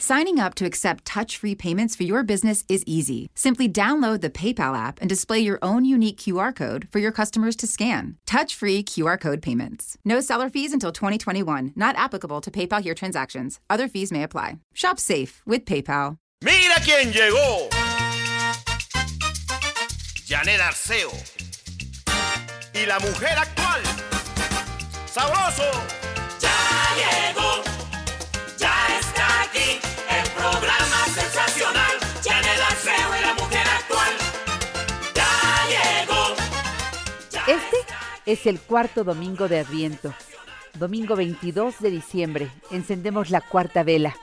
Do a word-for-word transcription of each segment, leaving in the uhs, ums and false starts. signing up to accept touch-free payments for your business is easy. Simply download the PayPal app and display your own unique Q R code for your customers to scan. Touch-free Q R code payments. No seller fees until twenty twenty-one. Not applicable to PayPal here transactions. Other fees may apply. Shop safe with PayPal. ¡Mira quién llegó! Janet Arceo. Y la mujer actual. ¡Sabroso! ¡Ya llegó! ¡Ya está aquí! El programa sensacional, Janet Arceo y la mujer actual. ¡Ya llegó! Ya este es el cuarto domingo de Adviento. Domingo veintidós de diciembre. Encendemos la cuarta vela.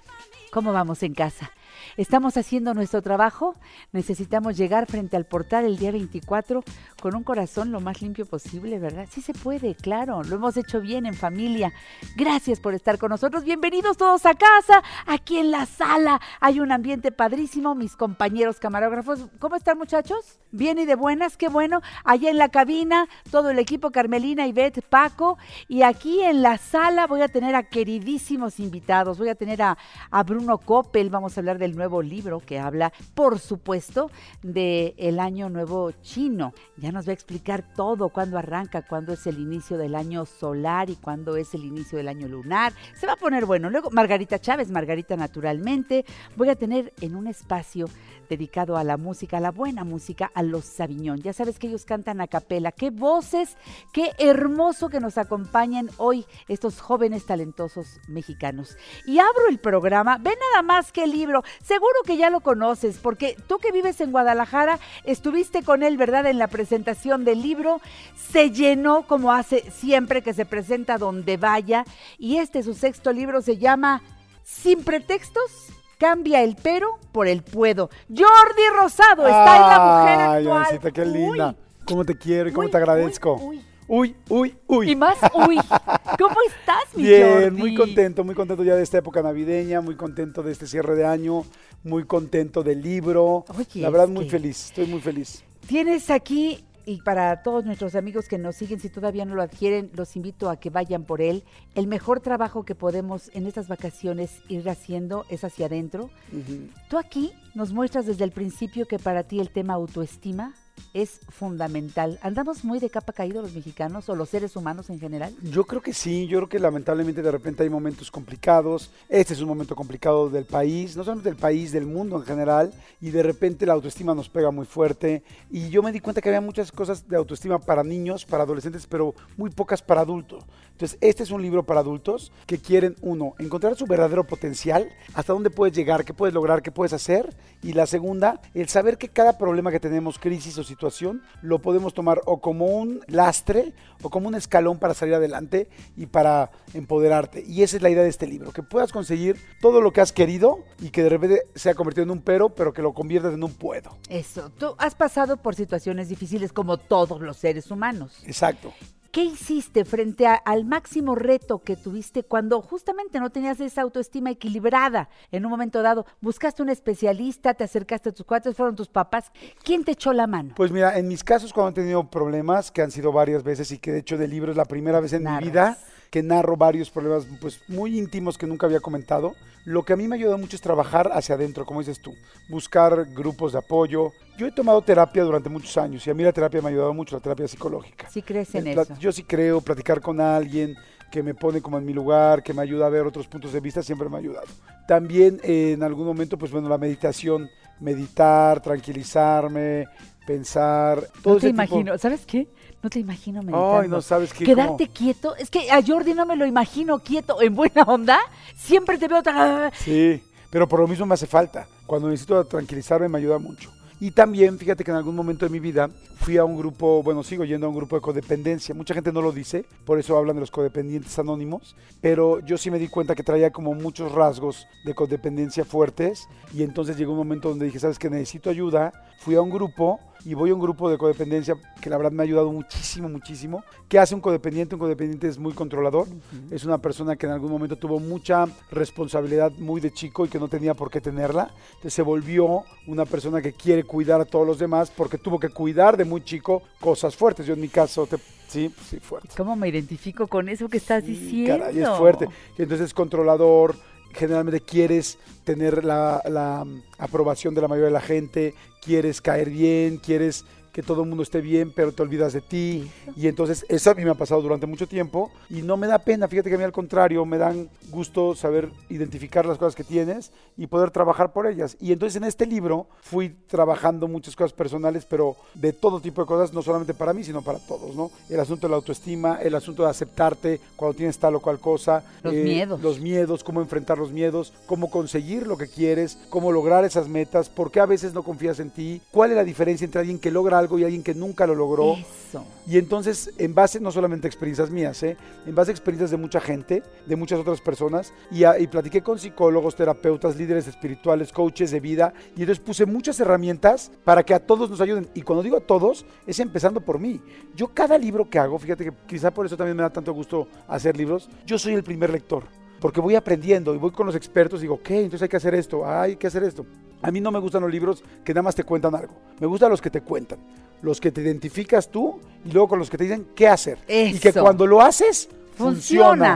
¿Cómo vamos en casa? ¿Estamos haciendo nuestro trabajo? Necesitamos llegar frente al portal el día veinticuatro con un corazón lo más limpio posible, ¿verdad? Sí se puede, claro, lo hemos hecho bien en familia. Gracias por estar con nosotros. Bienvenidos todos a casa, aquí en la sala. Hay un ambiente padrísimo, mis compañeros camarógrafos. ¿Cómo están, muchachos? Bien y de buenas, qué bueno. Allá en la cabina, todo el equipo, Carmelina, Ivette, Paco. Y aquí en la sala voy a tener a queridísimos invitados. Voy a tener a, a Bruno Koppel, vamos a hablar del nuevo nuevo libro que habla, por supuesto, de el año nuevo chino. Ya nos va a explicar todo, cuándo arranca, cuándo es el inicio del año solar y cuándo es el inicio del año lunar. Se va a poner bueno. Luego Margarita Chávez, Margarita Naturalmente. Voy a tener en un espacio dedicado a la música, a la buena música, a Los Saviñón. Ya sabes que ellos cantan a capela. Qué voces, qué hermoso que nos acompañen hoy estos jóvenes talentosos mexicanos. Y abro el programa. Ve nada más qué libro. Seguro que ya lo conoces, porque tú que vives en Guadalajara, estuviste con él, ¿verdad?, en la presentación del libro. Se llenó como hace siempre que se presenta donde vaya. Y este, su sexto libro, se llama Sin Pretextos, Cambia el Pero por el Puedo. Yordi Rosado está en la mujer actual. Ay, Ancita, qué linda. Uy. ¿Cómo te quiero y cómo uy, te agradezco? Uy, uy. Uy, uy, uy. Y más uy. ¿Cómo estás, mi Bien, Jordi? Muy contento, muy contento ya de esta época navideña, muy contento de este cierre de año, muy contento del libro. Oye, la verdad, muy que... feliz, estoy muy feliz. Tienes aquí, y para todos nuestros amigos que nos siguen, si todavía no lo adquieren, los invito a que vayan por él. El mejor trabajo que podemos en estas vacaciones ir haciendo es hacia adentro. Uh-huh. Tú aquí nos muestras desde el principio que para ti el tema autoestima es fundamental. ¿Andamos muy de capa caída los mexicanos o los seres humanos en general? Yo creo que sí, yo creo que lamentablemente de repente hay momentos complicados. Este es un momento complicado del país, no solamente del país, del mundo en general, y de repente la autoestima nos pega muy fuerte. Y yo me di cuenta que había muchas cosas de autoestima para niños, para adolescentes, pero muy pocas para adultos. Entonces, este es un libro para adultos que quieren, uno, encontrar su verdadero potencial, hasta dónde puedes llegar, qué puedes lograr, qué puedes hacer. Y la segunda, el saber que cada problema que tenemos, crisis o situación, lo podemos tomar o como un lastre o como un escalón para salir adelante y para empoderarte. Y esa es la idea de este libro, que puedas conseguir todo lo que has querido y que de repente sea convertido en un pero, pero que lo conviertas en un puedo. Eso, tú has pasado por situaciones difíciles como todos los seres humanos. Exacto. ¿Qué hiciste frente a, al máximo reto que tuviste cuando justamente no tenías esa autoestima equilibrada en un momento dado? ¿Buscaste un especialista? ¿Te acercaste a tus cuates? ¿Fueron tus papás? ¿Quién te echó la mano? Pues mira, en mis casos cuando he tenido problemas, que han sido varias veces y que de hecho del libro es la primera vez en Narras. mi vida que narro varios problemas pues, muy íntimos que nunca había comentado. Lo que a mí me ayudó mucho es trabajar hacia adentro, como dices tú, buscar grupos de apoyo. Yo he tomado terapia durante muchos años y a mí la terapia me ha ayudado mucho, la terapia psicológica. ¿Sí crees en eso? Yo sí creo, platicar con alguien que me pone como en mi lugar, que me ayuda a ver otros puntos de vista, siempre me ha ayudado. También eh, en algún momento, pues bueno, la meditación, meditar, tranquilizarme, pensar. Todo no te imagino, tipo... ¿sabes qué? No te imagino meditando. Ay, no sabes qué. Quedarte ¿cómo? Quieto, es que a Jordi no me lo imagino quieto, en buena onda, siempre te veo tan... Sí, pero por lo mismo me hace falta. Cuando necesito tranquilizarme me ayuda mucho. Y también, fíjate que en algún momento de mi vida fui a un grupo, bueno, sigo yendo a un grupo de codependencia. Mucha gente no lo dice, por eso hablan de los codependientes anónimos, pero yo sí me di cuenta que traía como muchos rasgos de codependencia fuertes y entonces llegó un momento donde dije, ¿sabes qué? Necesito ayuda. Fui a un grupo y voy a un grupo de codependencia que la verdad me ha ayudado muchísimo, muchísimo. ¿Qué hace un codependiente? Un codependiente es muy controlador, uh-huh. Es una persona que en algún momento tuvo mucha responsabilidad muy de chico y que no tenía por qué tenerla. Entonces se volvió una persona que quiere cuidar a todos los demás porque tuvo que cuidar de muy chico cosas fuertes. Yo en mi caso, te, sí, sí, fuerte. ¿Cómo me identifico con eso que estás sí, diciendo? Caray, es fuerte. Y entonces es controlador. Generalmente quieres tener la, la aprobación de la mayoría de la gente, quieres caer bien, quieres que todo el mundo esté bien, pero te olvidas de ti. Y entonces eso a mí me ha pasado durante mucho tiempo y no me da pena, fíjate que a mí al contrario, me dan gusto saber identificar las cosas que tienes y poder trabajar por ellas. Y entonces en este libro fui trabajando muchas cosas personales, pero de todo tipo de cosas, no solamente para mí, sino para todos, ¿no? El asunto de la autoestima, el asunto de aceptarte cuando tienes tal o cual cosa. Los eh, miedos. Los miedos, cómo enfrentar los miedos, cómo conseguir lo que quieres, cómo lograr esas metas, por qué a veces no confías en ti, cuál es la diferencia entre alguien que logra algo y alguien que nunca lo logró. Eso. Y entonces, en base, no solamente a experiencias mías, ¿eh? en base a experiencias de mucha gente, de muchas otras personas, y, a, y platiqué con psicólogos, terapeutas, líderes espirituales, coaches de vida, y entonces puse muchas herramientas para que a todos nos ayuden. Y cuando digo a todos, es empezando por mí. Yo cada libro que hago, fíjate que quizá por eso también me da tanto gusto hacer libros, yo soy el primer lector, porque voy aprendiendo y voy con los expertos y digo, ok, entonces hay que hacer esto, hay que hacer esto. A mí no me gustan los libros que nada más te cuentan algo. Me gustan los que te cuentan, los que te identificas tú y luego con los que te dicen qué hacer. Eso. Y que cuando lo haces, funciona.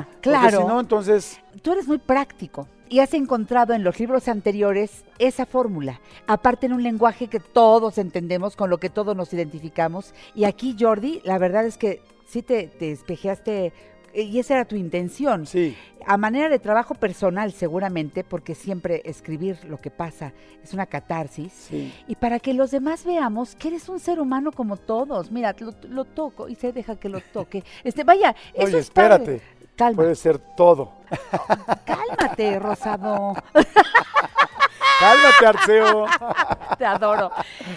Funciona, claro. Porque si no, entonces... Tú eres muy práctico y has encontrado en los libros anteriores esa fórmula, aparte en un lenguaje que todos entendemos, con lo que todos nos identificamos. Y aquí, Yordi, la verdad es que sí te, te espejeaste... Y esa era tu intención, sí. A manera de trabajo personal seguramente, porque siempre escribir lo que pasa es una catarsis, sí. Y para que los demás veamos que eres un ser humano como todos, mira, lo, lo toco y se deja que lo toque, este, vaya, oye, eso es espérate, padre. Calma. Puede ser todo. Cálmate, Rosado. Cálmate, Arceo. Te adoro.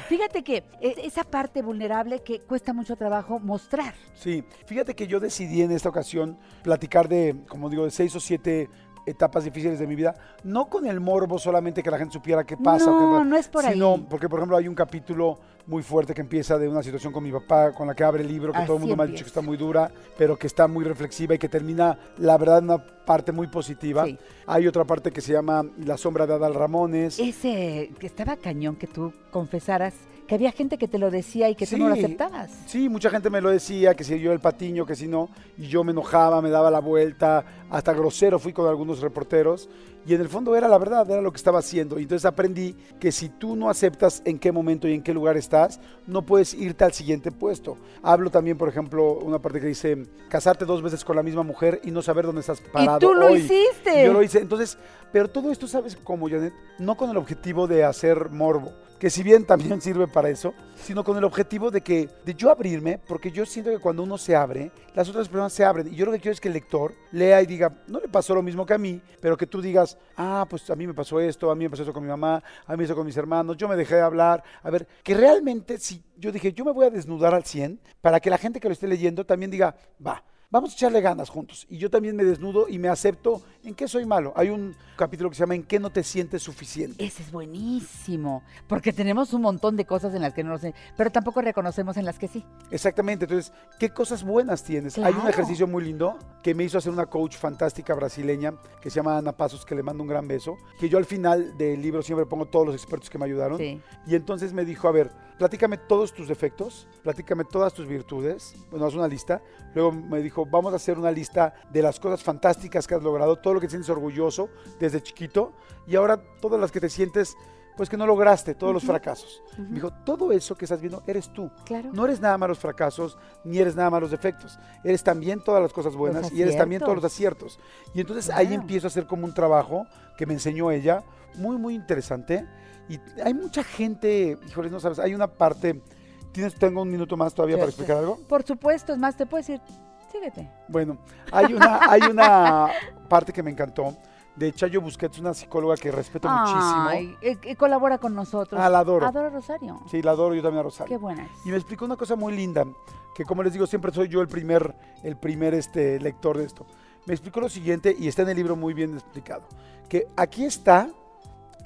Fíjate que esa parte vulnerable que cuesta mucho trabajo mostrar. Sí, fíjate que yo decidí en esta ocasión platicar de, como digo, de seis o siete etapas difíciles de mi vida, no con el morbo solamente que la gente supiera qué pasa. No, o qué, no es por sino ahí. Sino porque, por ejemplo, hay un capítulo muy fuerte que empieza de una situación con mi papá, con la que abre el libro, que así todo el mundo empieza. Me ha dicho que está muy dura, pero que está muy reflexiva y que termina, la verdad, en una parte muy positiva. Sí. Hay otra parte que se llama La sombra de Adal Ramones. Ese, que estaba cañón que tú confesaras que había gente que te lo decía y que sí, tú no lo aceptabas. Sí, mucha gente me lo decía, que si yo el patiño, que si no, y yo me enojaba, me daba la vuelta, hasta grosero fui con algunos reporteros, y en el fondo era la verdad, era lo que estaba haciendo. Y entonces aprendí que si tú no aceptas en qué momento y en qué lugar estás, no puedes irte al siguiente puesto. Hablo también, por ejemplo, una parte que dice, casarte dos veces con la misma mujer y no saber dónde estás parado. Y tú lo hoy. Hiciste. Yo lo hice. Entonces, pero todo esto, ¿sabes cómo, Janet? No con el objetivo de hacer morbo, que si bien también sirve para eso, sino con el objetivo de que de yo abrirme, porque yo siento que cuando uno se abre, las otras personas se abren. Y yo lo que quiero es que el lector lea y diga, no le pasó lo mismo que a mí, pero que tú digas, ah, pues a mí me pasó esto, a mí me pasó esto con mi mamá, a mí me pasó con mis hermanos, yo me dejé de hablar. A ver, que realmente, si yo dije, yo me voy a desnudar al cien, para que la gente que lo esté leyendo también diga, va, vamos a echarle ganas juntos. Y yo también me desnudo y me acepto en qué soy malo. Hay un capítulo que se llama En qué no te sientes suficiente. Ese es buenísimo, porque tenemos un montón de cosas en las que no nos... Pero tampoco reconocemos en las que sí. Exactamente. Entonces, ¿qué cosas buenas tienes? Claro. Hay un ejercicio muy lindo que me hizo hacer una coach fantástica brasileña que se llama Ana Pasos, que le mando un gran beso, que yo al final del libro siempre pongo todos los expertos que me ayudaron. Sí. Y entonces me dijo, a ver, platícame todos tus defectos, platícame todas tus virtudes. Bueno, haz una lista. Luego me dijo, vamos a hacer una lista de las cosas fantásticas que has logrado, todo lo que te sientes orgulloso desde chiquito y ahora todas las que te sientes pues que no lograste, todos uh-huh. los fracasos. Uh-huh. Me dijo, todo eso que estás viendo eres tú. Claro. No eres nada más los fracasos, ni eres nada más los defectos. Eres también todas las cosas buenas y eres también todos los aciertos. Y entonces claro. ahí empiezo a hacer como un trabajo que me enseñó ella, muy, muy interesante. Y hay mucha gente, híjole, no sabes, hay una parte, ¿tienes, tengo un minuto más todavía Yo para explicar sé. algo? Por supuesto, es más, te puedes ir... Síguete. Bueno, hay una, hay una parte que me encantó de Chayo Busquets, una psicóloga que respeto Ay, muchísimo. Y, y colabora con nosotros. Ah, la adoro. Adoro a Rosario. Sí, la adoro, yo también a Rosario. Qué buena. Y me explicó una cosa muy linda, que como les digo, siempre soy yo el primer, el primer este, lector de esto. Me explicó lo siguiente, y está en el libro muy bien explicado, que aquí está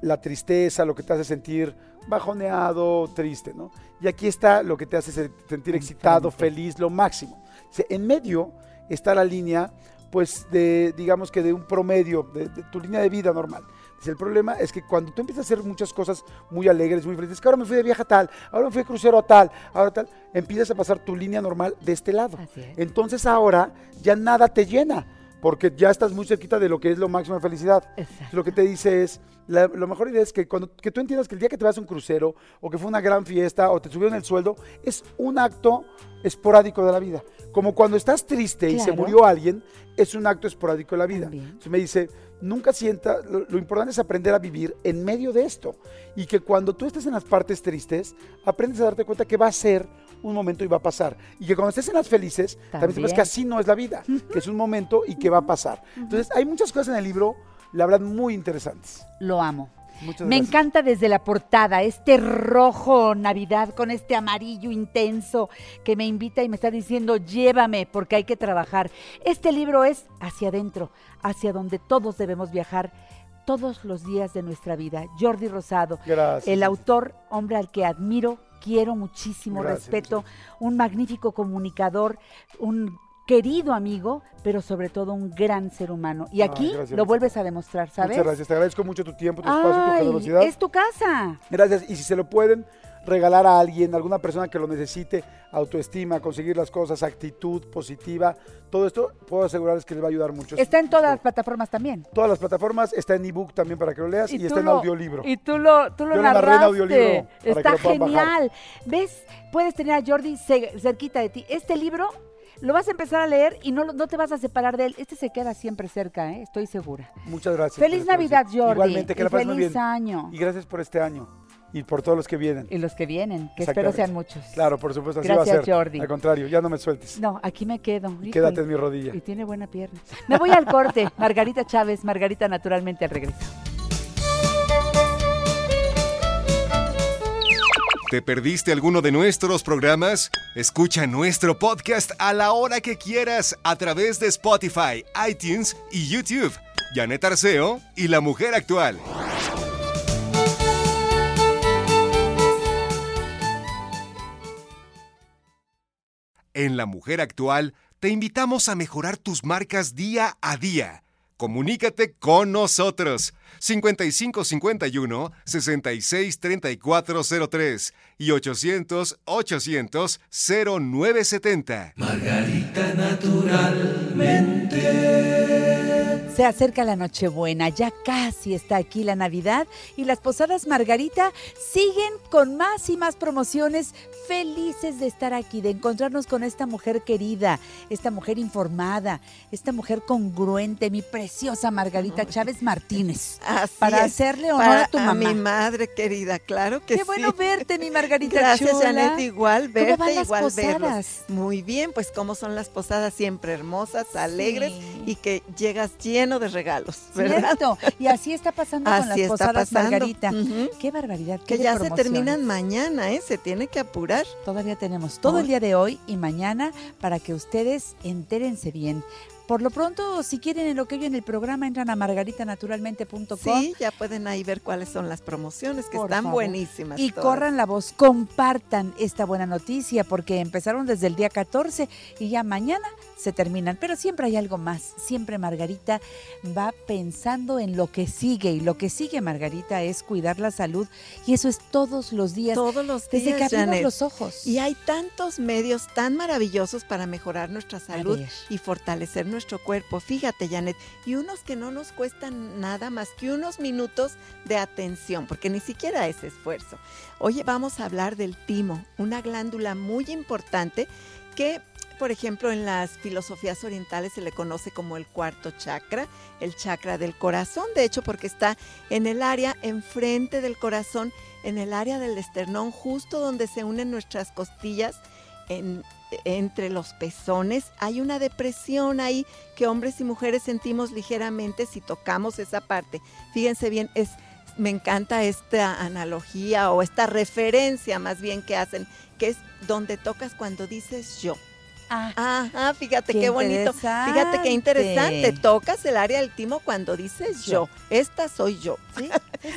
la tristeza, lo que te hace sentir bajoneado, triste, ¿no? Y aquí está lo que te hace sentir excitado, feliz, lo máximo. En medio está la línea, pues, de, digamos que de un promedio, de, de tu línea de vida normal. El problema es que cuando tú empiezas a hacer muchas cosas muy alegres, muy felices, que ahora me fui de viaje a tal, ahora me fui de crucero a tal, ahora tal, empiezas a pasar tu línea normal de este lado. Entonces ahora ya nada te llena, porque ya estás muy cerquita de lo que es lo máximo de felicidad. Exacto. Lo que te dice es, la, lo mejor idea es que, cuando, que tú entiendas que el día que te vas a un crucero, o que fue una gran fiesta, o te subieron el sueldo, es un acto esporádico de la vida. Como cuando estás triste y claro. se murió alguien, es un acto esporádico de la vida. Entonces me dice... Nunca sienta, lo, lo importante es aprender a vivir en medio de esto y que cuando tú estés en las partes tristes, aprendes a darte cuenta que va a ser un momento y va a pasar. Y que cuando estés en las felices, también, también sepas que así no es la vida, uh-huh. que es un momento y que va a pasar. Uh-huh. Entonces, hay muchas cosas en el libro, la verdad, muy interesantes. Lo amo. Muchas Me gracias. Encanta desde la portada, este rojo Navidad con este amarillo intenso que me invita y me está diciendo llévame porque hay que trabajar. Este libro es hacia adentro, hacia donde todos debemos viajar todos los días de nuestra vida. Yordi Rosado, gracias. El autor, hombre al que admiro, quiero muchísimo, gracias. Respeto, un magnífico comunicador, un querido amigo, pero sobre todo un gran ser humano. Y aquí ah, gracias, lo vuelves a demostrar, ¿sabes? Muchas gracias, te agradezco mucho tu tiempo, tu Ay, espacio, tu generosidad. Es tu casa. Gracias, y si se lo pueden regalar a alguien, alguna persona que lo necesite, autoestima, conseguir las cosas, actitud positiva, todo esto, puedo asegurarles que les va a ayudar mucho. Está en todas sí. las plataformas también. Todas las plataformas, está en ebook también para que lo leas y, y está en audiolibro. Y tú lo, tú lo Yo narraste. Lo audiolibro está genial. ¿Ves? Puedes tener a Yordi cerquita de ti. Este libro... Lo vas a empezar a leer y no, no te vas a separar de él. Este se queda siempre cerca, ¿eh? Estoy segura. Muchas gracias. Feliz Navidad, Yordi. Igualmente, que la pasen muy bien. Feliz año. Y gracias por este año y por todos los que vienen. Y los que vienen, que espero sean muchos. Claro, por supuesto, así gracias, va a ser. Yordi. Al contrario, ya no me sueltes. No, aquí me quedo. Híjole. Quédate en mi rodilla. Y tiene buena pierna. Me voy al corte. Margarita Chávez, Margarita Naturalmente, al regreso. ¿Te perdiste alguno de nuestros programas? Escucha nuestro podcast a la hora que quieras a través de Spotify, iTunes y YouTube. Janet Arceo y La Mujer Actual. En La Mujer Actual te invitamos a mejorar tus marcas día a día. Comunícate con nosotros, cincuenta y cinco cincuenta y uno, sesenta y seis treinta y cuatro cero tres y ochocientos ochocientos cero nueve setenta. Margarita Naturalmente. Se acerca la Nochebuena, ya casi está aquí la Navidad y las posadas Margarita siguen con más y más promociones. Felices de estar aquí, de encontrarnos con esta mujer querida, esta mujer informada, esta mujer congruente, mi preciosa Margarita Chávez Martínez. Así para es, hacerle honor para a tu mamá. A mi madre querida, claro que Qué sí. Qué bueno verte, mi Margarita Gracias, chula. Gracias, Janet, igual verte, igual verlos. Muy bien, pues cómo son las posadas, siempre hermosas, alegres sí. y que llegas lleno de regalos, ¿verdad? Cierto, y así está pasando así con las posadas, pasando. Margarita. Uh-huh. Qué barbaridad, qué Que ya se terminan mañana, ¿eh? Se tiene que apurar. Todavía tenemos todo el día de hoy y mañana para que ustedes entérense bien. Por lo pronto, si quieren en lo que yo en el programa, entran a margarita naturalmente punto com. Sí, ya pueden ahí ver cuáles son las promociones que Por están favor. Buenísimas. Y todas. Corran la voz, compartan esta buena noticia porque empezaron desde el día catorce y ya mañana se terminan. Pero siempre hay algo más. Siempre Margarita va pensando en lo que sigue y lo que sigue, Margarita, es cuidar la salud y eso es todos los días. Todos los días, desde que abrimos los ojos. Y hay tantos medios tan maravillosos para mejorar nuestra salud y fortalecer nuestro cuerpo, fíjate, Janet, y unos que no nos cuestan nada más que unos minutos de atención, porque ni siquiera es esfuerzo. Oye, vamos a hablar del timo, una glándula muy importante que, por ejemplo, en las filosofías orientales se le conoce como el cuarto chakra, el chakra del corazón, de hecho, porque está en el área enfrente del corazón, en el área del esternón, justo donde se unen nuestras costillas en entre los pezones. Hay una depresión ahí que hombres y mujeres sentimos ligeramente si tocamos esa parte. Fíjense bien, es, me encanta esta analogía o esta referencia más bien que hacen, que es donde tocas cuando dices yo. Ah, ajá, fíjate qué, qué bonito. Fíjate qué interesante. Tocas el área del timo cuando dices yo. yo. Esta soy yo. ¿Sí?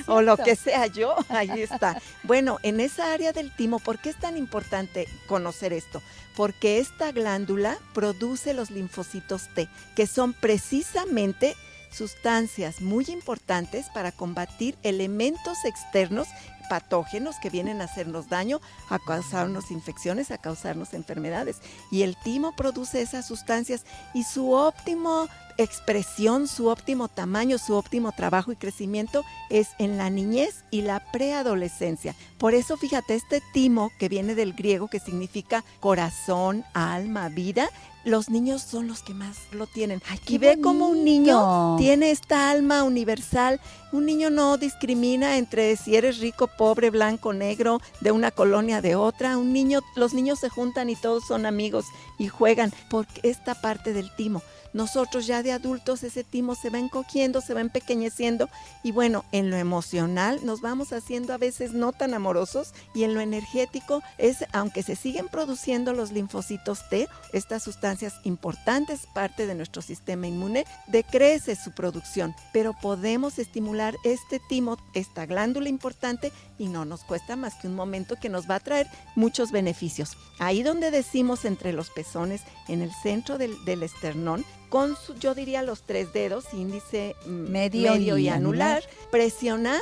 O lo que sea yo, ahí está. Bueno, en esa área del timo, ¿por qué es tan importante conocer esto? Porque esta glándula produce los linfocitos T, que son precisamente sustancias muy importantes para combatir elementos externos patógenos que vienen a hacernos daño, a causarnos infecciones, a causarnos enfermedades. Y el timo produce esas sustancias y su óptimo expresión, su óptimo tamaño, su óptimo trabajo y crecimiento es en la niñez y la preadolescencia. Por eso, fíjate, este timo que viene del griego, que significa corazón, alma, vida, los niños son los que más lo tienen. Ay, y ve como un niño tiene esta alma universal. Un niño no discrimina entre si eres rico, pobre, blanco, negro, de una colonia, de otra. Un niño, los niños se juntan y todos son amigos y juegan por esta parte del timo. Nosotros ya de adultos ese timo se va encogiendo, se va empequeñeciendo y bueno, en lo emocional nos vamos haciendo a veces no tan amorosos y en lo energético es, aunque se siguen produciendo los linfocitos T, estas sustancias importantes, parte de nuestro sistema inmune, decrece su producción, pero podemos estimular este timo, esta glándula importante y no nos cuesta más que un momento que nos va a traer muchos beneficios. Ahí donde decimos entre los pezones, en el centro del, del esternón, con su, yo diría los tres dedos, índice medio, medio y, y anular, anular, presionar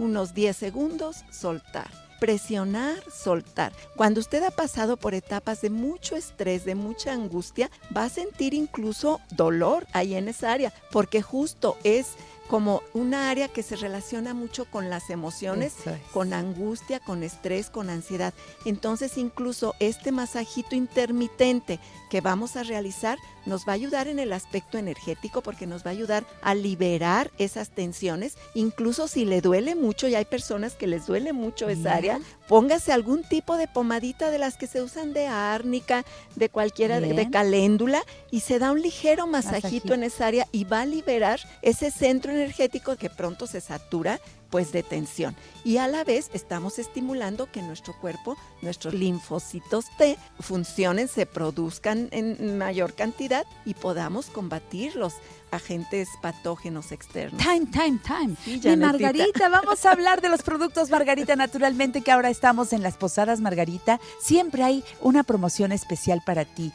unos diez segundos, soltar, presionar, soltar. Cuando usted ha pasado por etapas de mucho estrés, de mucha angustia, va a sentir incluso dolor ahí en esa área, porque justo es como una área que se relaciona mucho con las emociones, es. con angustia, con estrés, con ansiedad. Entonces, incluso este masajito intermitente que vamos a realizar nos va a ayudar en el aspecto energético porque nos va a ayudar a liberar esas tensiones. Incluso si le duele mucho, y hay personas que les duele mucho esa Bien. área, póngase algún tipo de pomadita de las que se usan de árnica, de cualquiera, de, de caléndula, y se da un ligero masajito, masajito en esa área y va a liberar ese centro energético que pronto se satura, pues, de tensión. Y a la vez estamos estimulando que nuestro cuerpo, nuestros linfocitos T funcionen, se produzcan en mayor cantidad y podamos combatirlos. Agentes patógenos externos. Time, time, time. Sí, y Margarita, vamos a hablar de los productos Margarita Naturalmente, que ahora estamos en las posadas Margarita. Siempre hay una promoción especial para ti.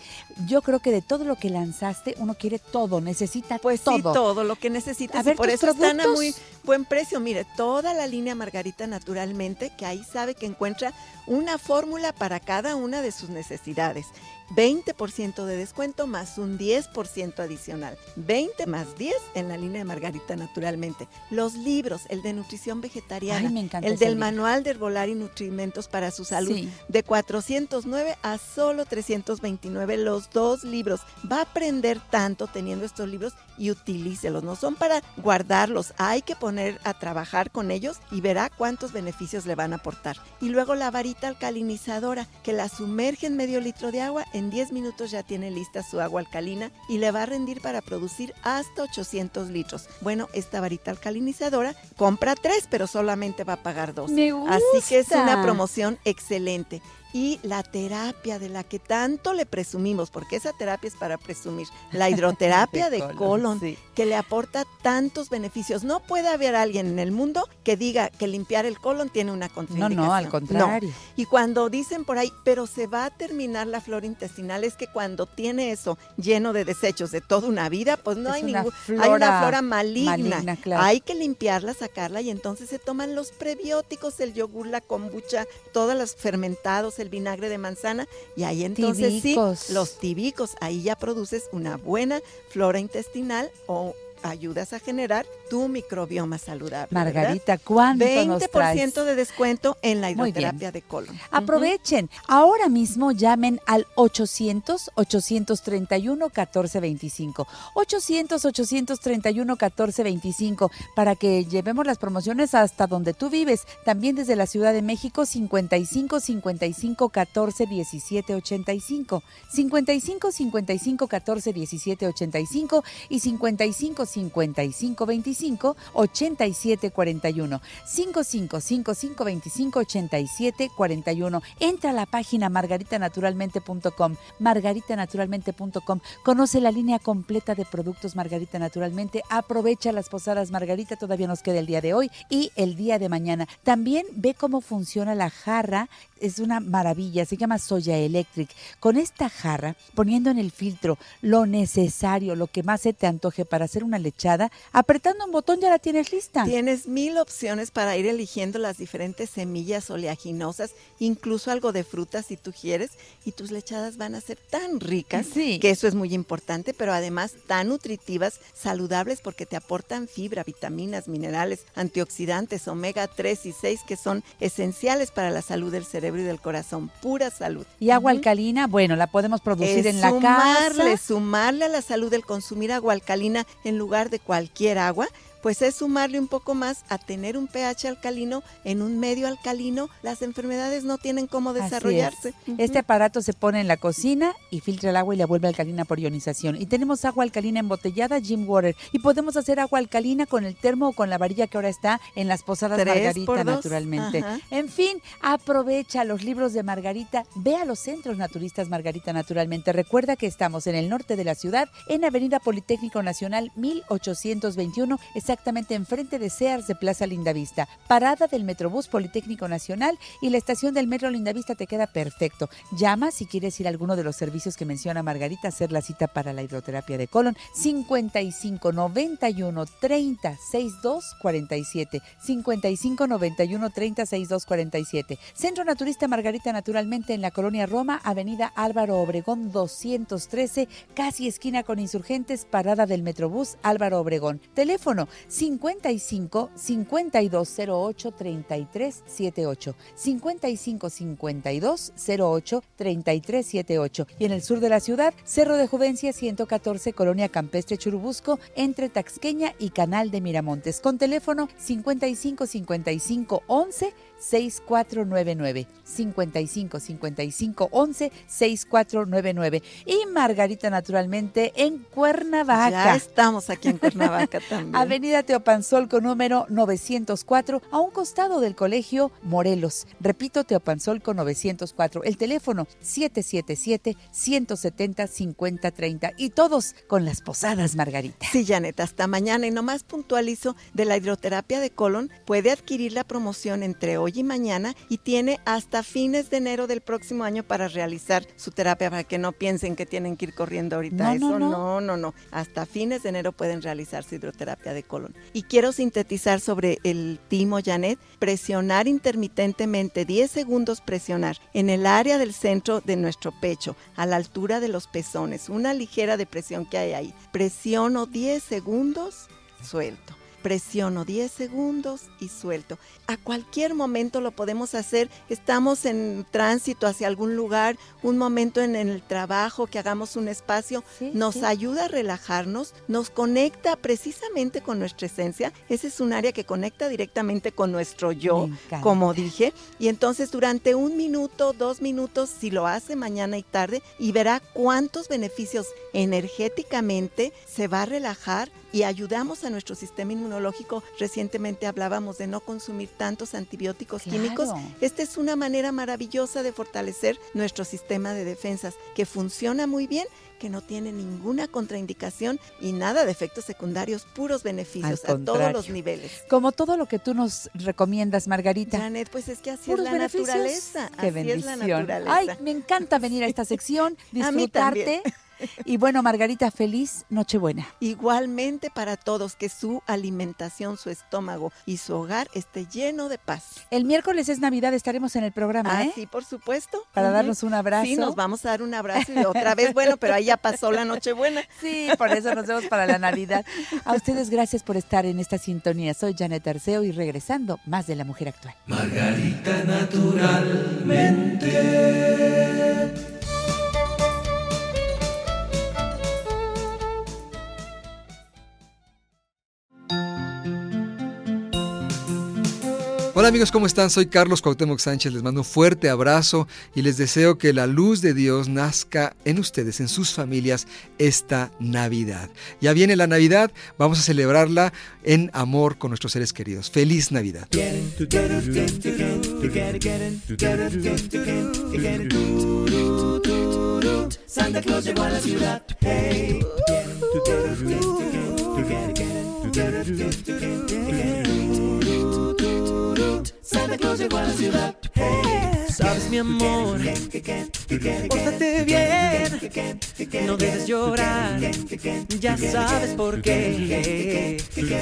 Yo creo que de todo lo que lanzaste, uno quiere todo, necesita pues todo. Pues sí, todo lo que necesitas. A ver, y por eso productos están a muy buen precio. Mire, toda la línea Margarita Naturalmente, que ahí sabe que encuentra una fórmula para cada una de sus necesidades. veinte por ciento de descuento más un diez por ciento adicional. veinte más diez en la línea de Margarita Naturalmente. Los libros, el de nutrición vegetariana, Ay, me encanta el del libro. Manual de Herbolaria y Nutrimentos para su Salud, sí. de cuatrocientos nueve a solo trescientos veintinueve, los dos libros. Va a aprender tanto teniendo estos libros y utilícelos. No son para guardarlos, hay que poner a trabajar con ellos y verá cuántos beneficios le van a aportar. Y luego la varita alcalinizadora, que la sumerge en medio litro de agua. En diez minutos ya tiene lista su agua alcalina y le va a rendir para producir hasta ochocientos litros. Bueno, esta varita alcalinizadora compra tres, pero solamente va a pagar dos. Me gusta. Así que es una promoción excelente. Y la terapia de la que tanto le presumimos, porque esa terapia es para presumir, la hidroterapia de, de colon, colon sí. que le aporta tantos beneficios. No puede haber alguien en el mundo que diga que limpiar el colon tiene una contraindicación. No, no, al contrario. No. Y cuando dicen por ahí, pero se va a terminar la flora intestinal, es que cuando tiene eso lleno de desechos de toda una vida, pues no es hay ninguna, hay una flora maligna. maligna claro. Hay que limpiarla, sacarla, y entonces se toman los prebióticos, el yogur, la kombucha, todos los fermentados, el vinagre de manzana, y ahí entonces tibicos. sí, los tibicos, ahí ya produces una buena flora intestinal o ayudas a generar tu microbioma saludable. Margarita, ¿verdad? ¿Cuánto nos traes? veinte por ciento de descuento en la hidroterapia de colon. Aprovechen. Uh-huh. Ahora mismo llamen al ochocientos, ochocientos treinta y uno, catorce veinticinco. ochocientos, ochocientos treinta y uno, catorce veinticinco para que llevemos las promociones hasta donde tú vives. También desde la Ciudad de México, cincuenta y cinco, cincuenta y cinco, catorce, diecisiete, ochenta y cinco. cincuenta y cinco, cincuenta y cinco, catorce, diecisiete, ochenta y cinco y cincuenta y cinco, cinco cinco cinco cinco veinticinco ochenta y siete cuarenta y uno. cinco cinco cinco cinco veinticinco ochenta y siete cuarenta y uno. Entra a la página margarita naturalmente punto com. margarita naturalmente punto com. Conoce la línea completa de productos Margarita Naturalmente. Aprovecha las posadas Margarita. Todavía nos queda el día de hoy y el día de mañana. También ve cómo funciona la jarra. Es una maravilla. Se llama Soya Electric. Con esta jarra, poniendo en el filtro lo necesario, lo que más se te antoje para hacer una lechada, apretando un botón ya la tienes lista. Tienes mil opciones para ir eligiendo las diferentes semillas oleaginosas, incluso algo de fruta si tú quieres, y tus lechadas van a ser tan ricas, sí, que eso es muy importante, pero además tan nutritivas, saludables, porque te aportan fibra, vitaminas, minerales, antioxidantes, omega tres y seis, que son esenciales para la salud del cerebro y del corazón, pura salud. Y agua uh-huh. alcalina, bueno, la podemos producir es en la sumarle, casa. Sumarle a la salud el consumir agua alcalina en lugar de cualquier agua, pues es sumarle un poco más a tener un pH alcalino. En un medio alcalino las enfermedades no tienen cómo desarrollarse. Es. Uh-huh. Este aparato se pone en la cocina y filtra el agua y la vuelve alcalina por ionización. Y tenemos agua alcalina embotellada, Gym Water. Y podemos hacer agua alcalina con el termo o con la varilla que ahora está en las posadas Margarita Naturalmente. Ajá. En fin, aprovecha los libros de Margarita. Ve a los centros naturistas Margarita Naturalmente. Recuerda que estamos en el norte de la ciudad, en Avenida Politécnico Nacional mil ochocientos veintiuno, exactamente enfrente de Sears de Plaza Lindavista, parada del Metrobús Politécnico Nacional, y la estación del Metro Lindavista te queda perfecto. Llama si quieres ir a alguno de los servicios que menciona Margarita, hacer la cita para la hidroterapia de colon, cincuenta y cinco noventa y uno treinta sesenta y dos cuarenta y siete, cincuenta y cinco noventa y uno treinta sesenta y dos cuarenta y siete. Centro Naturista Margarita Naturalmente en la Colonia Roma, Avenida Álvaro Obregón doscientos trece, casi esquina con Insurgentes, parada del Metrobús Álvaro Obregón. Teléfono cincuenta y cinco cincuenta y dos cero ocho treinta y tres setenta y ocho, cincuenta y cinco cincuenta y dos cero ocho treinta y tres setenta y ocho. Y en el sur de la ciudad, Cerro de Juvencia ciento catorce, Colonia Campestre Churubusco, entre Taxqueña y Canal de Miramontes, con teléfono cincuenta y cinco cincuenta y cinco once sesenta y cuatro noventa y nueve, cincuenta y cinco cincuenta y cinco once sesenta y cuatro noventa y nueve. Y Margarita Naturalmente en Cuernavaca. Ya estamos aquí en Cuernavaca también. Avenida Teopanzolco número novecientos cuatro, a un costado del Colegio Morelos. Repito, Teopanzolco novecientos cuatro. El teléfono siete siete siete, uno siete cero, cinco cero tres cero. Y todos con las posadas Margarita. Sí, Janet, hasta mañana. Y nomás puntualizo de la hidroterapia de colon. Puede adquirir la promoción entre hoy y mañana y tiene hasta fines de enero del próximo año para realizar su terapia, para que no piensen que tienen que ir corriendo ahorita. No, eso no, no, no, no, no. Hasta fines de enero pueden realizar su hidroterapia de colon. Y quiero sintetizar sobre el timo, Janet. Presionar intermitentemente, diez segundos presionar en el área del centro de nuestro pecho, a la altura de los pezones, una ligera depresión que hay ahí. Presiono diez segundos, suelto. Presiono diez segundos y suelto. A cualquier momento lo podemos hacer. Estamos en tránsito hacia algún lugar, un momento en, en el trabajo, que hagamos un espacio. Sí, nos sí. ayuda a relajarnos, nos conecta precisamente con nuestra esencia. Ese es un área que conecta directamente con nuestro yo, como dije. Y entonces durante un minuto, dos minutos, si lo hace mañana y tarde, y verá cuántos beneficios energéticamente se va a relajar. Y ayudamos a nuestro sistema inmunológico. Recientemente hablábamos de no consumir tantos antibióticos claro. químicos. Esta es una manera maravillosa de fortalecer nuestro sistema de defensas, que funciona muy bien, que no tiene ninguna contraindicación y nada de efectos secundarios, puros beneficios a todos los niveles. Como todo lo que tú nos recomiendas, Margarita. Janet, pues es que así es la beneficios? naturaleza. Qué así bendición. Es la naturaleza. Ay, me encanta venir a esta sección, disfrutarte. Y bueno, Margarita, feliz Nochebuena. Igualmente para todos, que su alimentación, su estómago y su hogar esté lleno de paz. El miércoles es Navidad, estaremos en el programa, ah, ¿eh? Sí, por supuesto. Para uh-huh. darnos un abrazo. Sí, nos vamos a dar un abrazo y otra vez, bueno, pero ahí ya pasó la Nochebuena. Sí, por eso nos vemos para la Navidad. A ustedes, gracias por estar en esta sintonía. Soy Janet Arceo y regresando, más de la mujer actual. Margarita Naturalmente. Hola amigos? ¿Cómo están? Soy Carlos Cuauhtémoc Sánchez, les mando un fuerte abrazo y les deseo que la luz de Dios nazca en ustedes, en sus familias, esta Navidad. Ya viene la Navidad, vamos a celebrarla en amor con nuestros seres queridos. ¡Feliz Navidad! Santa Claus llegó a la ciudad. Hey. Santa Claus llegó a la ciudad. Hey. Sabes, mi amor, pórtate bien, no debes llorar, ya sabes por qué.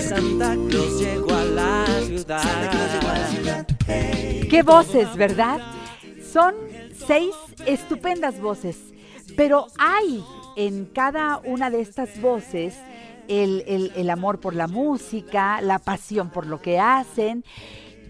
Santa Claus llegó a la ciudad. Qué voces, ¿verdad? Son seis estupendas voces. Pero hay en cada una de estas voces el, el, el amor por la música, la pasión por lo que hacen,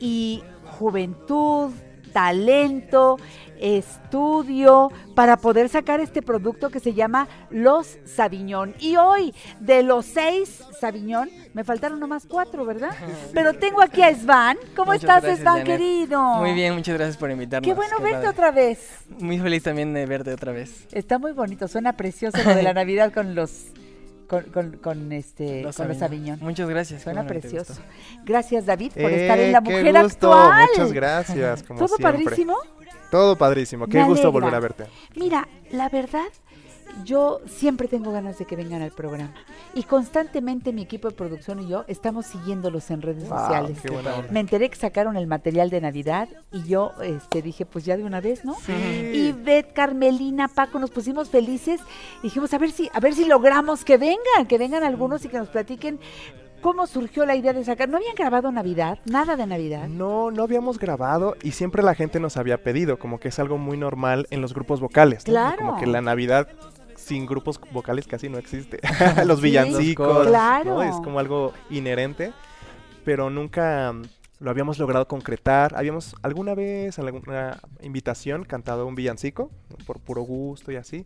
y juventud, talento, estudio, para poder sacar este producto que se llama Los Saviñón. Y hoy, de los seis Saviñón, me faltaron nomás cuatro, ¿verdad? Pero tengo aquí a Svan. ¿Cómo muchas estás, gracias, Svan, Janet, querido? Muy bien, muchas gracias por invitarnos. Qué bueno Qué verte padre. Otra vez. Muy feliz también de verte otra vez. Está muy bonito, suena precioso lo de la Navidad con los... Con, con, con este Los Saviñón. Muchas gracias. Suena precioso. Gracias, David, por eh, estar en La Mujer qué gusto, Actual. Muchas gracias, como ¿Todo siempre. Padrísimo? Todo padrísimo. Qué Me gusto alegra. Volver a verte. Mira, la verdad, yo siempre tengo ganas de que vengan al programa. Y constantemente mi equipo de producción y yo estamos siguiéndolos en redes wow, sociales. Qué buena onda. Me enteré que sacaron el material de Navidad y yo este, dije, pues ya de una vez, ¿no? Sí. Ivette, Carmelina, Paco, nos pusimos felices y dijimos, a ver si, a ver si logramos que vengan, que vengan algunos y que nos platiquen. ¿Cómo surgió la idea de sacar? ¿No habían grabado Navidad? ¿Nada de Navidad? No, no habíamos grabado y siempre la gente nos había pedido, como que es algo muy normal en los grupos vocales. ¿No? Claro. Como que la Navidad sin grupos vocales casi no existe. Los villancicos, sí, claro. ¿No? Es como algo inherente, pero nunca lo habíamos logrado concretar. Habíamos alguna vez, en alguna invitación, cantado un villancico por puro gusto y así.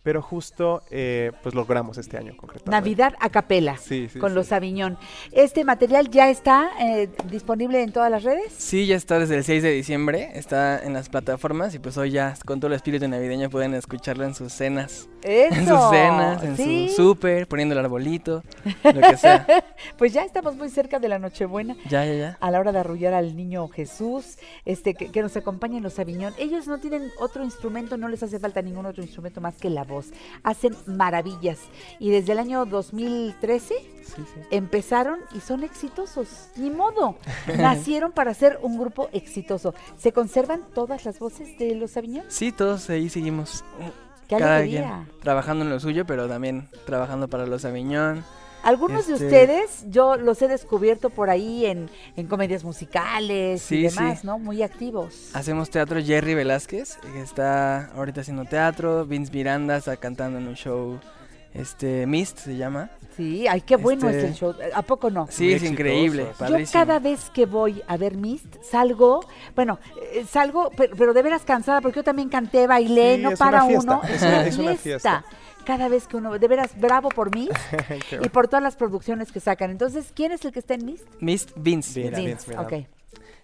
Pero justo, eh, pues logramos este año concretamente. Navidad a capela, sí, sí, con sí. Los Saviñón. ¿Este material ya está eh, disponible en todas las redes? Sí, ya está desde el seis de diciembre, está en las plataformas y pues hoy ya con todo el espíritu navideño pueden escucharlo en sus cenas. ¡Eso! En sus cenas, en ¿Sí? su súper, poniendo el arbolito, lo que sea. Pues ya estamos muy cerca de la Nochebuena. Ya, ya, ya. A la hora de arrullar al niño Jesús, este que, que nos acompañen los Saviñón. Ellos no tienen otro instrumento, no les hace falta ningún otro instrumento más que la voz. Hacen maravillas y desde el año dos mil trece sí, sí. empezaron y son exitosos, ni modo, nacieron para ser un grupo exitoso. ¿Se conservan todas las voces de los Saviñón? Sí, todos ahí seguimos. Qué cada alegría. Quien trabajando en lo suyo, pero también trabajando para los Saviñón. Algunos este... de ustedes yo los he descubierto por ahí en, en comedias musicales sí, y demás, sí. ¿no? Muy activos. Hacemos teatro. Jerry Velázquez, que está ahorita haciendo teatro. Vince Miranda está cantando en un show, este, MIST se llama. Sí, ay, qué bueno este... es el show. ¿A poco no? Sí, Muy es exitoso, increíble, padrísimo. Yo cada vez que voy a ver MIST salgo, bueno, eh, salgo, pero, pero de veras cansada, porque yo también canté, bailé, sí, no para uno. Es una, es una fiesta. Cada vez que uno, de veras, bravo por MIST y por todas las producciones que sacan. Entonces, ¿quién es el que está en MIST? MIST, Vince. Vince, Vince, Vince, okay.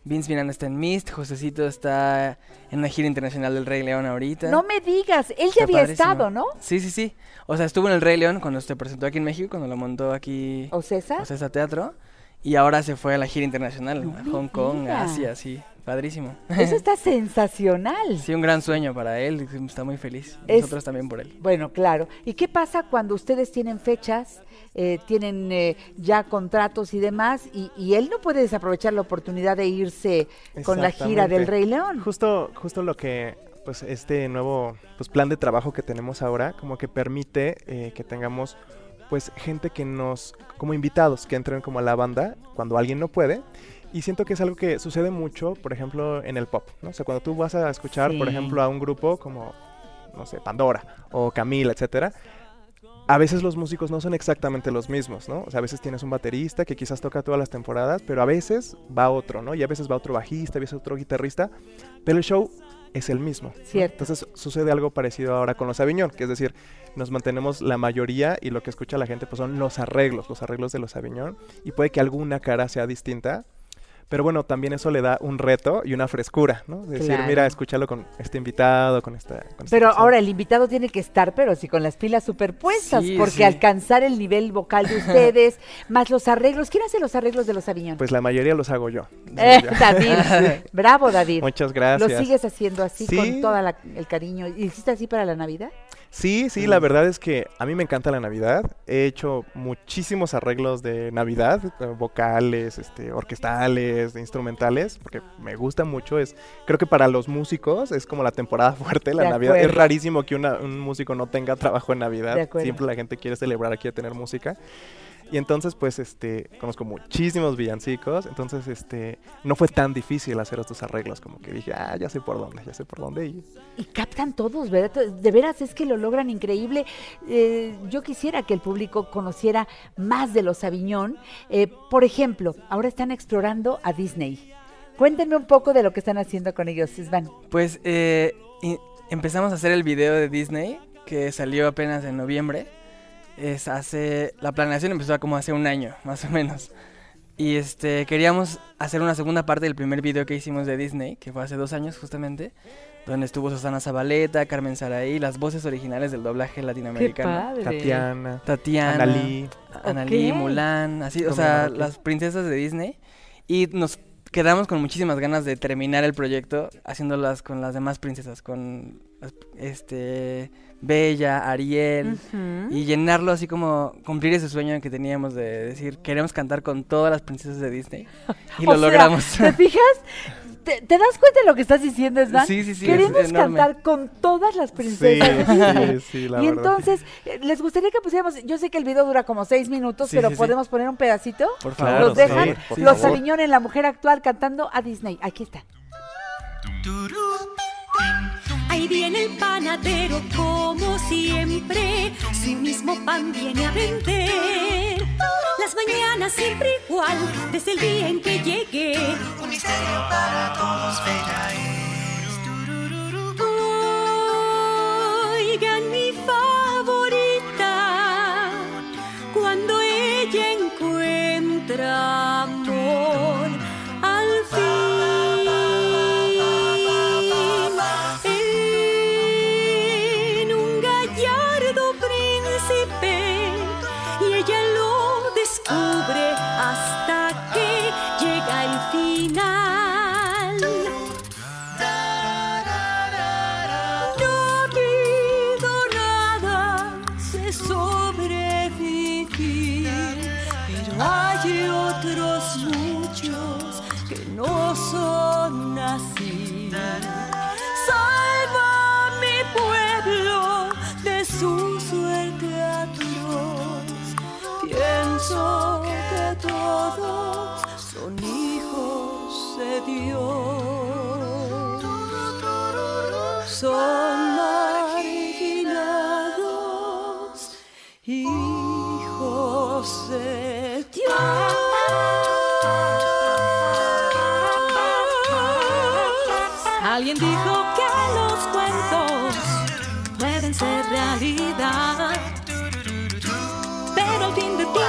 Vince Miranda está en MIST, Josecito está en una gira internacional del Rey León ahorita. No me digas, él está ya había padrísimo. Estado, ¿no? Sí, sí, sí. O sea, estuvo en el Rey León cuando se presentó aquí en México, cuando lo montó aquí OCESA. OCESA Teatro. Y ahora se fue a la gira internacional, no a Hong Kong, mira. Asia, sí. Padrísimo. Eso está sensacional. Sí, un gran sueño para él, está muy feliz. Es, Nosotros también por él. Bueno, claro. ¿Y qué pasa cuando ustedes tienen fechas, eh, tienen eh, ya contratos y demás, y, y él no puede desaprovechar la oportunidad de irse con la gira del Rey León? Justo, justo lo que, pues, este nuevo pues, plan de trabajo que tenemos ahora, como que permite eh, que tengamos, pues, gente que nos, como invitados, que entren como a la banda cuando alguien no puede. Y siento que es algo que sucede mucho, por ejemplo, en el pop, ¿no? O sea, cuando tú vas a escuchar, sí. por ejemplo, a un grupo como, no sé, Pandora o Camila, etcétera, a veces los músicos no son exactamente los mismos, ¿no? O sea, a veces tienes un baterista que quizás toca todas las temporadas, pero a veces va otro, ¿no? Y a veces va otro bajista, a veces otro guitarrista, pero el show es el mismo. Cierto. ¿No? Entonces sucede algo parecido ahora con los Saviñón, que es decir, nos mantenemos la mayoría y lo que escucha la gente pues son los arreglos, los arreglos de los Saviñón, y puede que alguna cara sea distinta, Pero bueno, también eso le da un reto y una frescura, ¿no? Es decir, claro, mira, escúchalo con este invitado, con esta... Con pero esta ahora, el invitado tiene que estar, pero sí, con las pilas superpuestas, sí, porque sí, alcanzar el nivel vocal de ustedes, más los arreglos. ¿Quién hace los arreglos de Los Saviñón? Pues la mayoría los hago yo. Eh, yo. David, bravo, David. Muchas gracias. ¿Lo sigues haciendo así, ¿sí?, con todo el cariño? ¿Y hiciste así para la Navidad? Sí, sí, mm. la verdad es que a mí me encanta la Navidad. He hecho muchísimos arreglos de Navidad, vocales, este, orquestales, de instrumentales, porque me gusta mucho. Es, creo que para los músicos es como la temporada fuerte, la de Navidad. Acuerdo. Es rarísimo que una, un músico no tenga trabajo en Navidad. Siempre la gente quiere celebrar, quiere tener música. Y entonces, pues, este, conozco muchísimos villancicos, entonces, este, no fue tan difícil hacer estos arreglos, como que dije, ah, ya sé por dónde, ya sé por dónde. Y, y captan todos, ¿verdad? De veras, es que lo logran increíble. Eh, yo quisiera que el público conociera más de Los Saviñón. Eh, por ejemplo, ahora están explorando a Disney. Cuéntenme un poco de lo que están haciendo con ellos, Svan. Pues, eh, empezamos a hacer el video de Disney, que salió apenas en noviembre. Es hace, la planeación empezó como hace un año, más o menos. Y este queríamos hacer una segunda parte del primer video que hicimos de Disney, que fue hace dos años justamente, donde estuvo Susana Zabaleta, Carmen Saraí, las voces originales del doblaje latinoamericano. ¡Qué padre! Tatiana, Tatiana, Analí, Analí, okay, Mulan, así, o sea, las princesas de Disney. Y nos quedamos con muchísimas ganas de terminar el proyecto haciéndolas con las demás princesas, con este... Bella, Ariel, uh-huh, y llenarlo así como cumplir ese sueño que teníamos de decir, queremos cantar con todas las princesas de Disney, y lo sea, logramos. ¿Te fijas? ¿Te, ¿Te das cuenta de lo que estás diciendo, Svan? Sí, sí, sí. Queremos cantar con todas las princesas. Sí, sí, sí, la y verdad. Entonces, les gustaría que pusiéramos, yo sé que el video dura como seis minutos, sí, pero sí, podemos sí. poner un pedacito. Por favor. Los dejan, sí, por Los Saviñón en La Mujer Actual cantando a Disney. Aquí está. Ahí viene el panadero como siempre, su mismo pan viene a vender. Las mañanas siempre igual, desde el día en que llegué. Un misterio para todos verá él. Oigan mi favorita, cuando ella encuentra amor, al fin. Son marginados, hijos de Dios. Alguien dijo que los cuentos pueden ser realidad, pero el fin de ti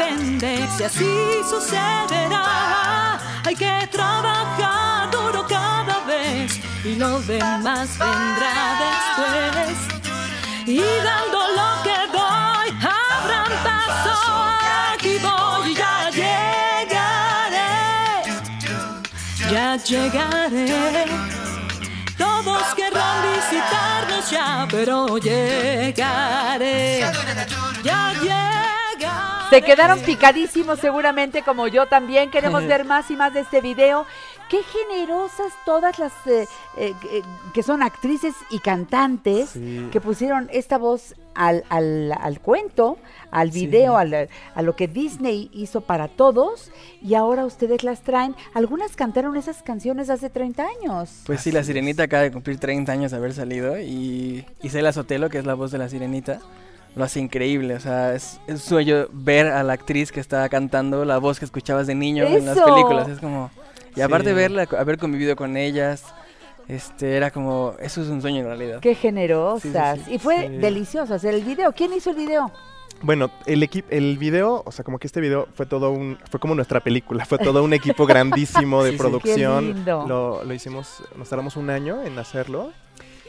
depende si así sucederá. Hay que trabajar duro cada vez y lo demás vendrá después. Y dando lo que doy, habrán paso, aquí voy, ya llegaré, ya llegaré. Todos querrán visitarnos ya, pero llegaré, ya llegaré. Se quedaron picadísimos seguramente, como yo también. Queremos ver más y más de este video. Qué generosas todas las eh, eh, eh, que son actrices y cantantes, sí, que pusieron esta voz al, al, al cuento, al video, sí, al, a lo que Disney hizo para todos. Y ahora ustedes las traen. Algunas cantaron esas canciones hace treinta años. Pues sí, la Sirenita acaba de cumplir treinta años de haber salido. Y Isela Sotelo, que es la voz de la Sirenita, lo hace increíble, o sea, es, es sueño ver a la actriz que está cantando la voz que escuchabas de niño. ¡Eso! En las películas, es como, y aparte sí, verla, haber convivido con ellas, este, era como, eso es un sueño en realidad. ¡Qué generosas! Sí, sí, sí, y fue sí. delicioso hacer el video. ¿Quién hizo el video? Bueno, el equipo, el video, o sea, como que este video fue todo un, fue como nuestra película, fue todo un equipo grandísimo de sí, producción. Sí, qué lindo. Lo, lo hicimos, nos tardamos un año en hacerlo.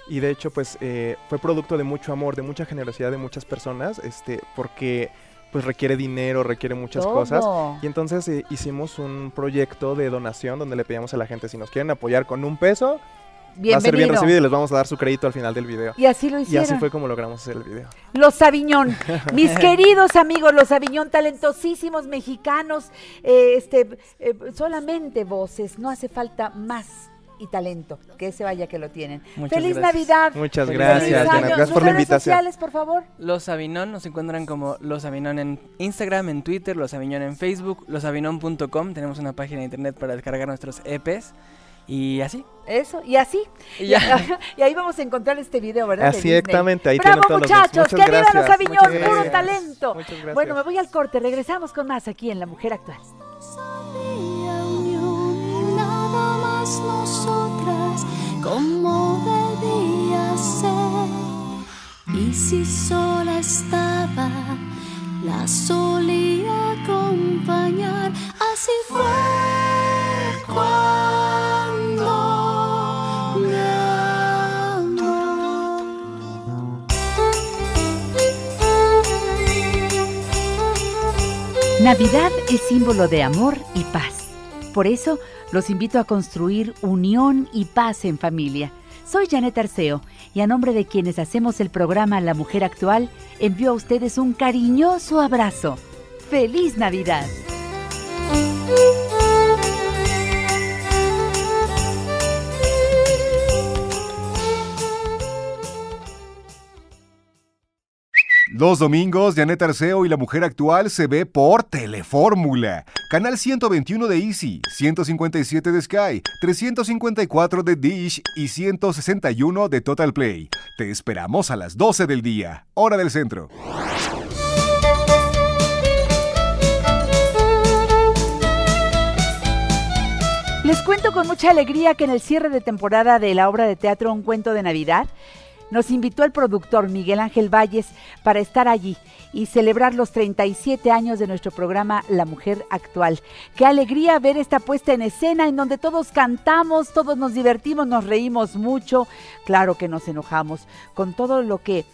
Y de hecho, pues, eh, fue producto de mucho amor, de mucha generosidad de muchas personas, este, porque pues requiere dinero, requiere muchas todo. cosas. Y entonces eh, hicimos un proyecto de donación donde le pedíamos a la gente, si nos quieren apoyar con un peso, bienvenido. Va a ser bien recibido y les vamos a dar su crédito al final del video. Y así lo hicieron. Y así fue como logramos hacer el video. Los Saviñón, mis queridos amigos, los Saviñón, talentosísimos mexicanos, eh, este, eh, solamente voces, no hace falta más. Y talento, que se vaya que lo tienen. Muchas ¡Feliz gracias. Navidad! Muchas Feliz gracias, Janet. Gracias por la invitación. Redes sociales, por favor. Los Saviñón nos encuentran como Los Saviñón en Instagram, en Twitter, Los Saviñón en Facebook, los saviñón punto com. Tenemos una página de internet para descargar nuestros E Pes. Y así. Eso, y así. Y, ya. y ahí vamos a encontrar este video, ¿verdad? Así exactamente. Ahí ¡Bravo, tienen muchachos! Todos los... ¡Que viva los Saviñón! ¡Puro talento! Muchas gracias. Bueno, me voy al corte. Regresamos con más aquí en La Mujer Actual. Nosotras como debía ser, y si sola estaba la solía acompañar, así fue cuando me amó. Navidad es símbolo de amor y paz. Por eso, los invito a construir unión y paz en familia. Soy Janet Arceo y a nombre de quienes hacemos el programa La Mujer Actual, envío a ustedes un cariñoso abrazo. ¡Feliz Navidad! Los domingos, Janet Arceo y La Mujer Actual se ve por Telefórmula. Canal ciento veintiuno de Easy, ciento cincuenta y siete de Sky, trescientos cincuenta y cuatro de Dish y ciento sesenta y uno de Total Play. Te esperamos a las doce del día, hora del centro. Les cuento con mucha alegría que en el cierre de temporada de la obra de teatro Un Cuento de Navidad, nos invitó el productor Miguel Ángel Valles para estar allí y celebrar los treinta y siete años de nuestro programa La Mujer Actual. Qué alegría ver esta puesta en escena en donde todos cantamos, todos nos divertimos, nos reímos mucho, claro que nos enojamos con todo lo que...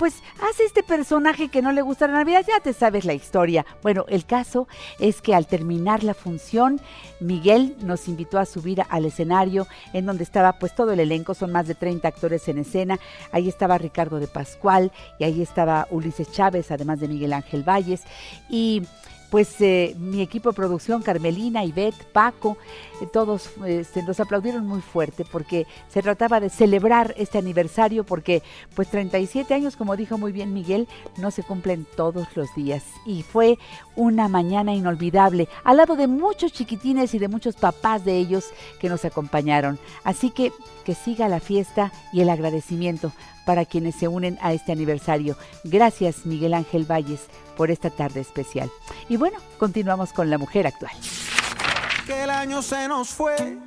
Pues hace este personaje que no le gusta la Navidad, ya te sabes la historia. Bueno, el caso es que al terminar la función, Miguel nos invitó a subir al escenario en donde estaba pues todo el elenco, son más de treinta actores en escena. Ahí estaba Ricardo de Pascual y ahí estaba Ulises Chávez, además de Miguel Ángel Valles. Y pues eh, mi equipo de producción, Carmelina, Ivette, Paco, eh, todos eh, se nos aplaudieron muy fuerte porque se trataba de celebrar este aniversario porque pues treinta y siete años, como dijo muy bien Miguel, no se cumplen todos los días. Y fue una mañana inolvidable, al lado de muchos chiquitines y de muchos papás de ellos que nos acompañaron. Así que que siga la fiesta y el agradecimiento para quienes se unen a este aniversario. Gracias, Miguel Ángel Valles, por esta tarde especial. Y bueno, continuamos con La Mujer Actual. Que el año se nos fue,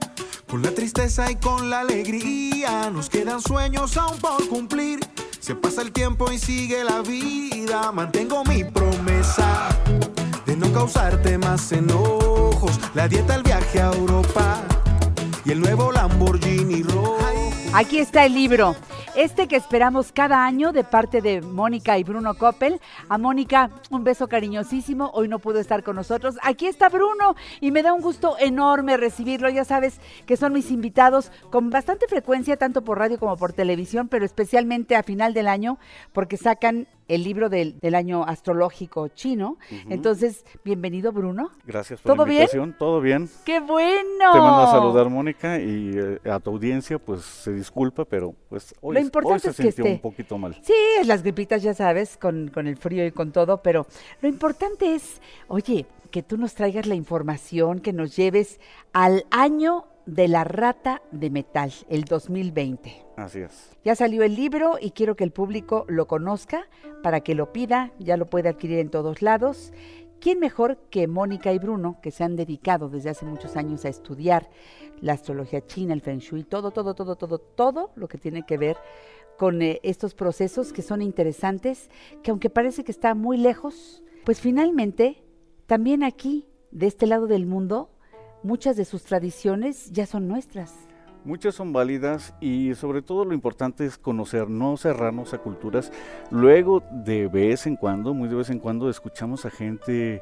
con la tristeza y con la alegría, nos quedan sueños aún por cumplir, se pasa el tiempo y sigue la vida, mantengo mi promesa de no causarte más enojos, la dieta, el viaje a Europa y el nuevo Lamborghini rojo. Aquí está el libro, este que esperamos cada año de parte de Mónica y Bruno Koppel. A Mónica, un beso cariñosísimo, hoy no pudo estar con nosotros. Aquí está Bruno y me da un gusto enorme recibirlo, ya sabes que son mis invitados con bastante frecuencia, tanto por radio como por televisión, pero especialmente a final del año porque sacan el libro del, del año astrológico chino. Uh-huh. Entonces, bienvenido, Bruno. Gracias por la invitación. ¿Bien? ¿Todo bien? ¡Qué bueno! Te mando a saludar, Mónica, y eh, a tu audiencia, pues, se disculpa, pero pues hoy, lo importante hoy se es que sintió esté. Un poquito mal. Sí, las gripitas, ya sabes, con, con el frío y con todo, pero lo importante es, oye, que tú nos traigas la información, que nos lleves al año de la rata de metal, el dos mil veinte. Así es. Ya salió el libro y quiero que el público lo conozca para que lo pida, ya lo puede adquirir en todos lados. ¿Quién mejor que Mónica y Bruno, que se han dedicado desde hace muchos años a estudiar la astrología china, el Feng Shui, todo, todo, todo, todo, todo lo que tiene que ver con eh, estos procesos que son interesantes, que aunque parece que está muy lejos, pues finalmente también aquí, de este lado del mundo, muchas de sus tradiciones ya son nuestras. Muchas son válidas y sobre todo lo importante es conocer, no cerrarnos a culturas. Luego de vez en cuando, muy de vez en cuando, escuchamos a gente,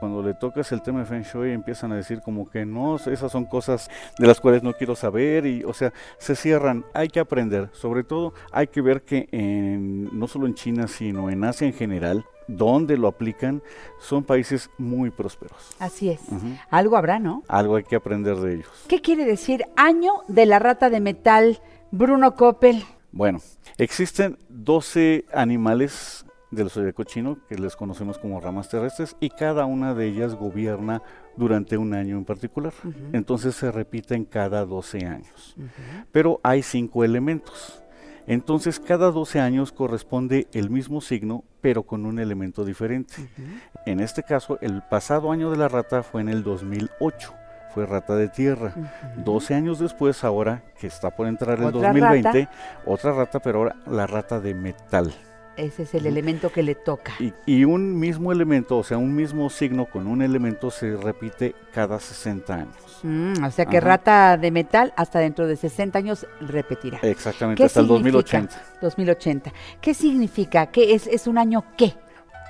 cuando le tocas el tema de Feng Shui, empiezan a decir como que no, esas son cosas de las cuales no quiero saber, y o sea, se cierran. Hay que aprender, sobre todo hay que ver que en, no solo en China, sino en Asia en general, donde lo aplican, son países muy prósperos. Así es. Uh-huh. Algo habrá, ¿no? Algo hay que aprender de ellos. ¿Qué quiere decir año de la rata de metal, Bruno Koppel? Bueno, existen doce animales del zodiaco chino, que les conocemos como ramas terrestres, y cada una de ellas gobierna durante un año en particular. Uh-huh. Entonces se repiten cada doce años. Uh-huh. Pero hay cinco elementos. Entonces, cada doce años corresponde el mismo signo, pero con un elemento diferente. Uh-huh. En este caso, el pasado año de la rata fue en el dos mil ocho, fue rata de tierra. Uh-huh. doce años después, ahora que está por entrar el dos mil veinte, rata. otra rata, pero ahora la rata de metal. Ese es el uh-huh. elemento que le toca. Y, y un mismo elemento, o sea, un mismo signo con un elemento se repite cada sesenta años. Mm, o sea que Ajá. rata de metal hasta dentro de sesenta años repetirá. Exactamente, hasta el dos mil ochenta. dos mil ochenta. ¿Qué significa? ¿Qué es, es un año qué?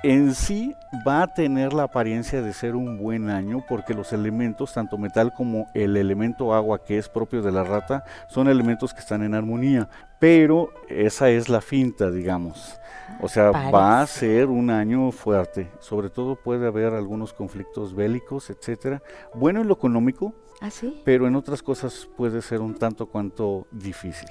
En sí va a tener la apariencia de ser un buen año porque los elementos, tanto metal como el elemento agua que es propio de la rata, son elementos que están en armonía, pero esa es la finta, digamos. O sea, Parece. va a ser un año fuerte, sobre todo puede haber algunos conflictos bélicos, etcétera. Bueno, en lo económico, ¿Ah, sí? pero en otras cosas puede ser un tanto cuanto difícil.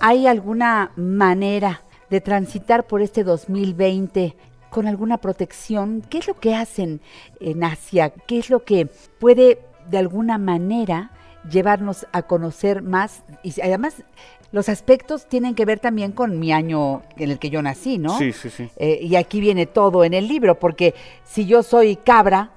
¿Hay alguna manera de transitar por este dos mil veinte con alguna protección? ¿Qué es lo que hacen en Asia? ¿Qué es lo que puede de alguna manera llevarnos a conocer más? Y además, los aspectos tienen que ver también con mi año en el que yo nací, ¿no? Sí, sí, sí. Eh, y aquí viene todo en el libro, porque si yo soy cabra,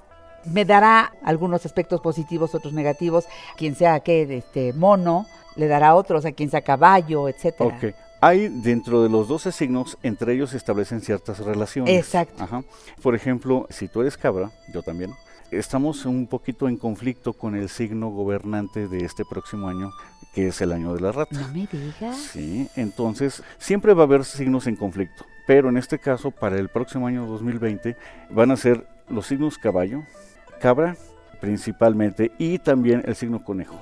me dará algunos aspectos positivos, otros negativos. Quien sea que este mono, le dará otros, a quien sea caballo, etcétera. Okay. Hay dentro de los doce signos, entre ellos se establecen ciertas relaciones. Exacto. Ajá. Por ejemplo, si tú eres cabra, yo también, estamos un poquito en conflicto con el signo gobernante de este próximo año, que es el año de la rata. No me digas. Sí, entonces siempre va a haber signos en conflicto, pero en este caso para el próximo año dos mil veinte van a ser los signos caballo, cabra principalmente y también el signo conejo.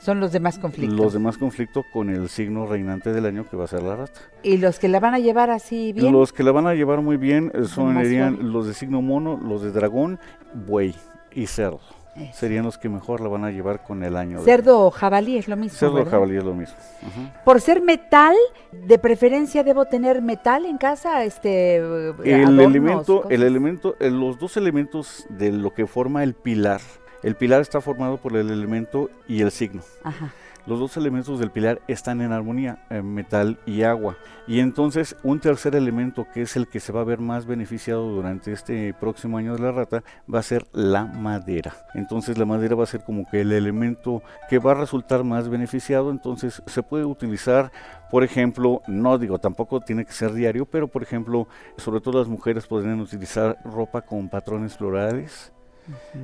Son los demás conflictos. Los demás conflictos con el signo reinante del año que va a ser la rata. ¿Y los que la van a llevar así bien? Los que la van a llevar muy bien son serían los de signo mono, los de dragón, buey y cerdo. Eso. Serían los que mejor la van a llevar con el año. Cerdo de... o jabalí es lo mismo. Cerdo o jabalí es lo mismo. Ajá. Por ser metal, de preferencia debo tener metal en casa, este el adornos, elemento, cosas. el elemento, los dos elementos de lo que forma el pilar. El pilar está formado por el elemento y el signo. Ajá. Los dos elementos del pilar están en armonía, en metal y agua. Y entonces un tercer elemento, que es el que se va a ver más beneficiado durante este próximo año de la rata, va a ser la madera. Entonces la madera va a ser como que el elemento que va a resultar más beneficiado. Entonces se puede utilizar, por ejemplo, no digo, tampoco tiene que ser diario, pero por ejemplo, sobre todo las mujeres podrían utilizar ropa con patrones florales.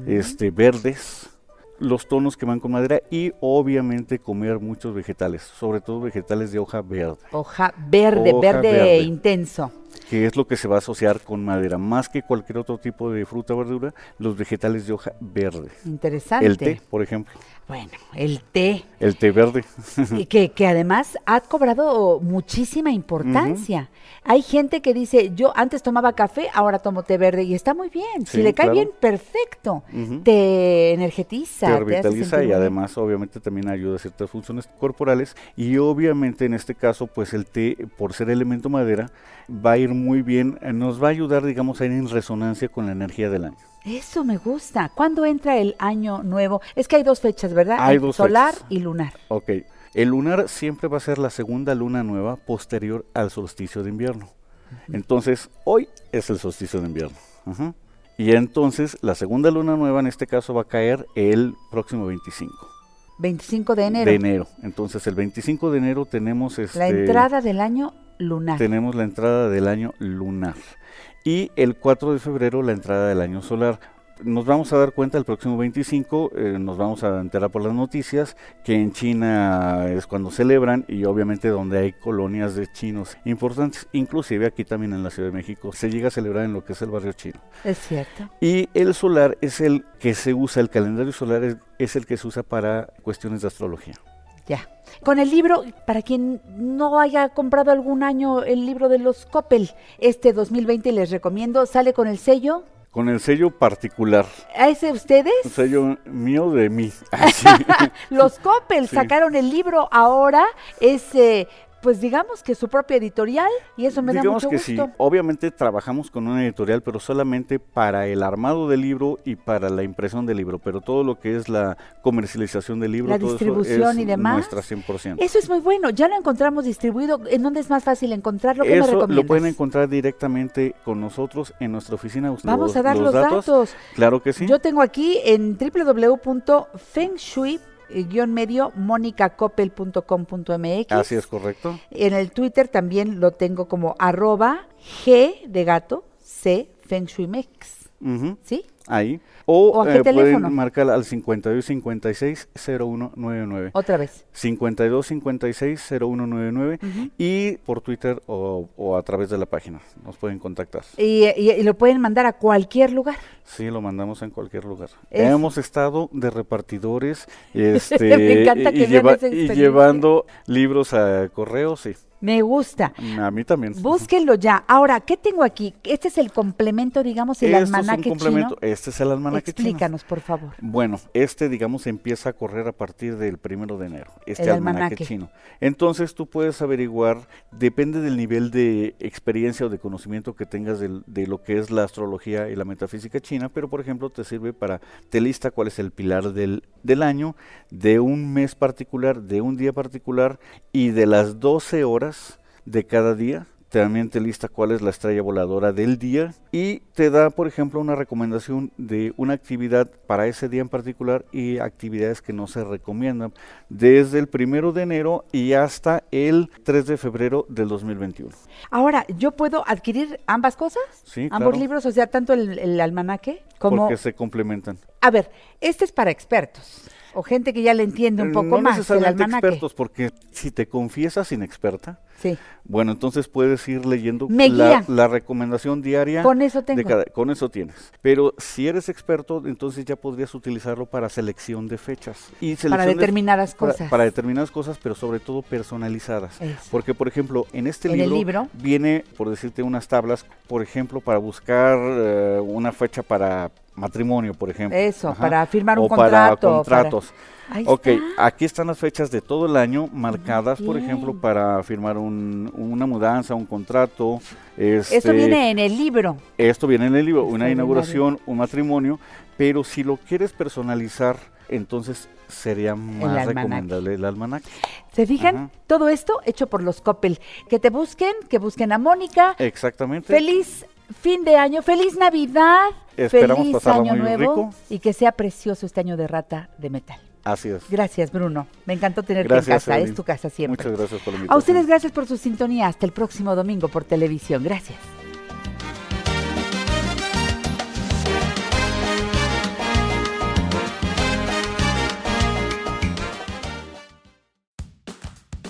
Este, verdes, los tonos que van con madera y obviamente comer muchos vegetales, sobre todo vegetales de hoja verde. Hoja verde, hoja verde, verde intenso. Que es lo que se va a asociar con madera, más que cualquier otro tipo de fruta o verdura, los vegetales de hoja verde. Interesante. El té, por ejemplo. Bueno, el té. El té verde. Y que, que además ha cobrado muchísima importancia. Uh-huh. Hay gente que dice, yo antes tomaba café, ahora tomo té verde, y está muy bien. Sí, si le cae claro. bien, perfecto. Uh-huh. Te energetiza. Te revitaliza y además obviamente también ayuda a ciertas funciones corporales. Y obviamente en este caso, pues el té, por ser elemento madera, va a ir muy bien, nos va a ayudar, digamos, a ir en resonancia con la energía del año. Eso me gusta. ¿Cuándo entra el año nuevo? Es que hay dos fechas, ¿verdad? Hay dos solar fechas. Y lunar. Ok. El lunar siempre va a ser la segunda luna nueva posterior al solsticio de invierno. Uh-huh. Entonces, hoy es el solsticio de invierno. Uh-huh. Y entonces, la segunda luna nueva en este caso va a caer el próximo veinticinco. veinticinco de enero. De enero. Entonces, el veinticinco de enero tenemos... Este, la entrada del año lunar. Tenemos la entrada del año lunar. Y el cuatro de febrero, la entrada del año solar. Nos vamos a dar cuenta el próximo veinticinco, eh, nos vamos a enterar por las noticias que en China es cuando celebran, y obviamente donde hay colonias de chinos importantes, inclusive aquí también en la Ciudad de México se llega a celebrar en lo que es el barrio chino. Es cierto. Y el solar es el que se usa, el calendario solar es, es el que se usa para cuestiones de astrología. Ya. Con el libro, para quien no haya comprado algún año el libro de los Koppel, este dos mil veinte les recomiendo, sale con el sello... Con el sello particular. ¿Es de ustedes? El sello mío de mí. Los Koppel sí. Sacaron el libro ahora, es, eh, pues digamos que su propia editorial, y eso me digamos da mucho gusto. Digamos que sí, obviamente trabajamos con una editorial, pero solamente para el armado del libro y para la impresión del libro, pero todo lo que es la comercialización del libro, la todo distribución eso es y demás, nuestra cien por ciento. Eso es muy bueno, ya lo encontramos distribuido. ¿En dónde es más fácil encontrarlo? ¿Qué me recomiendas? Lo pueden encontrar directamente con nosotros en nuestra oficina. Vamos los, a dar los, los datos. datos. Claro que sí. Yo tengo aquí en doble u doble u doble u punto feng shui punto com guión medio, mónica koppel punto com punto m x. Así es, correcto. En el Twitter también lo tengo como arroba G de gato, C, Feng Shui Mex. Uh-huh. ¿Sí? Ahí. O, ¿O a qué eh, teléfono? Pueden marcar al cincuenta y dos cincuenta y seis cero uno noventa y nueve. Otra vez. cincuenta y dos cincuenta y seis cero uno noventa y nueve. Uh-huh. Y por Twitter o, o a través de la página nos pueden contactar. ¿Y, y, y lo pueden mandar a cualquier lugar? Sí, lo mandamos en cualquier lugar. Es... Hemos estado de repartidores este, me encanta que y, lleva, y llevando libros a correo, sí. Me gusta. A mí también. Búsquenlo ya. Ahora, ¿qué tengo aquí? Este es el complemento, digamos, el Esto almanaque es chino. Este es el almanaque chino. Explícanos, por favor. Bueno, este, digamos, empieza a correr a partir del primero de enero. Este el almanaque, almanaque chino. Entonces, tú puedes averiguar, depende del nivel de experiencia o de conocimiento que tengas de, de lo que es la astrología y la metafísica china, pero, por ejemplo, te sirve para, te lista cuál es el pilar del, del año, de un mes particular, de un día particular y de las doce horas de cada día. También te lista cuál es la estrella voladora del día y te da, por ejemplo, una recomendación de una actividad para ese día en particular y actividades que no se recomiendan desde el primero de enero y hasta el tres de febrero del dos mil veintiuno. Ahora, ¿yo puedo adquirir ambas cosas? Sí, ambos claro. Libros, o sea, tanto el, el almanaque como... Porque se complementan. A ver, este es para expertos. O gente que ya le entiende un poco no más. No necesariamente expertos, porque si te confiesas inexperta, sí. Bueno, entonces puedes ir leyendo la, la recomendación diaria. Con eso tengo. De cada, con eso tienes. Pero si eres experto, entonces ya podrías utilizarlo para selección de fechas. Y selección para determinadas de, cosas. Para, para determinadas cosas, pero sobre todo personalizadas. Eso. Porque, por ejemplo, en este ¿En libro, el libro viene, por decirte, unas tablas, por ejemplo, para buscar eh, una fecha para... matrimonio, por ejemplo. Eso, ajá. Para firmar un o contrato. Para contratos. Para... Ok, está. Aquí están las fechas de todo el año marcadas, por ejemplo, para firmar un, una mudanza, un contrato. Este, esto viene en el libro. Esto viene en el libro, esto una inauguración, un matrimonio, pero si lo quieres personalizar, entonces sería más el recomendable el almanaque. ¿Se fijan? Ajá. Todo esto hecho por los Koppel. Que te busquen, que busquen a Mónica. Exactamente. Feliz fin de año, feliz Navidad, Esperamos feliz pasarlo año muy nuevo rico. Y que sea precioso este año de Rata de Metal. Así es. Gracias, Bruno. Me encantó tenerte gracias, en casa, Evelyn. Es tu casa siempre. Muchas gracias por la invitación. A ustedes gracias por su sintonía. Hasta el próximo domingo por televisión. Gracias.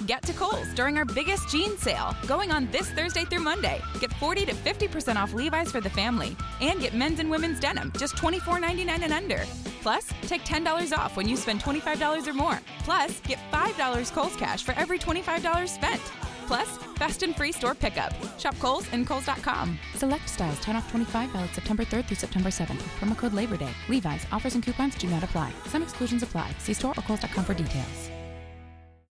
Get to Kohl's during our biggest jean sale going on this Thursday through Monday. Get forty to fifty percent off Levi's for the family and get men's and women's denim just twenty-four ninety-nine and under. Plus, take ten dollars off when you spend twenty-five dollars or more. Plus, get five dollars Kohl's cash for every twenty-five dollars spent. Plus, fast and free store pickup. Shop Kohl's and Kohl's dot com. Select styles, ten off twenty-five, valid September third through September seventh. Promo code Labor Day. Levi's, offers and coupons do not apply. Some exclusions apply. See store or Kohl's dot com for details.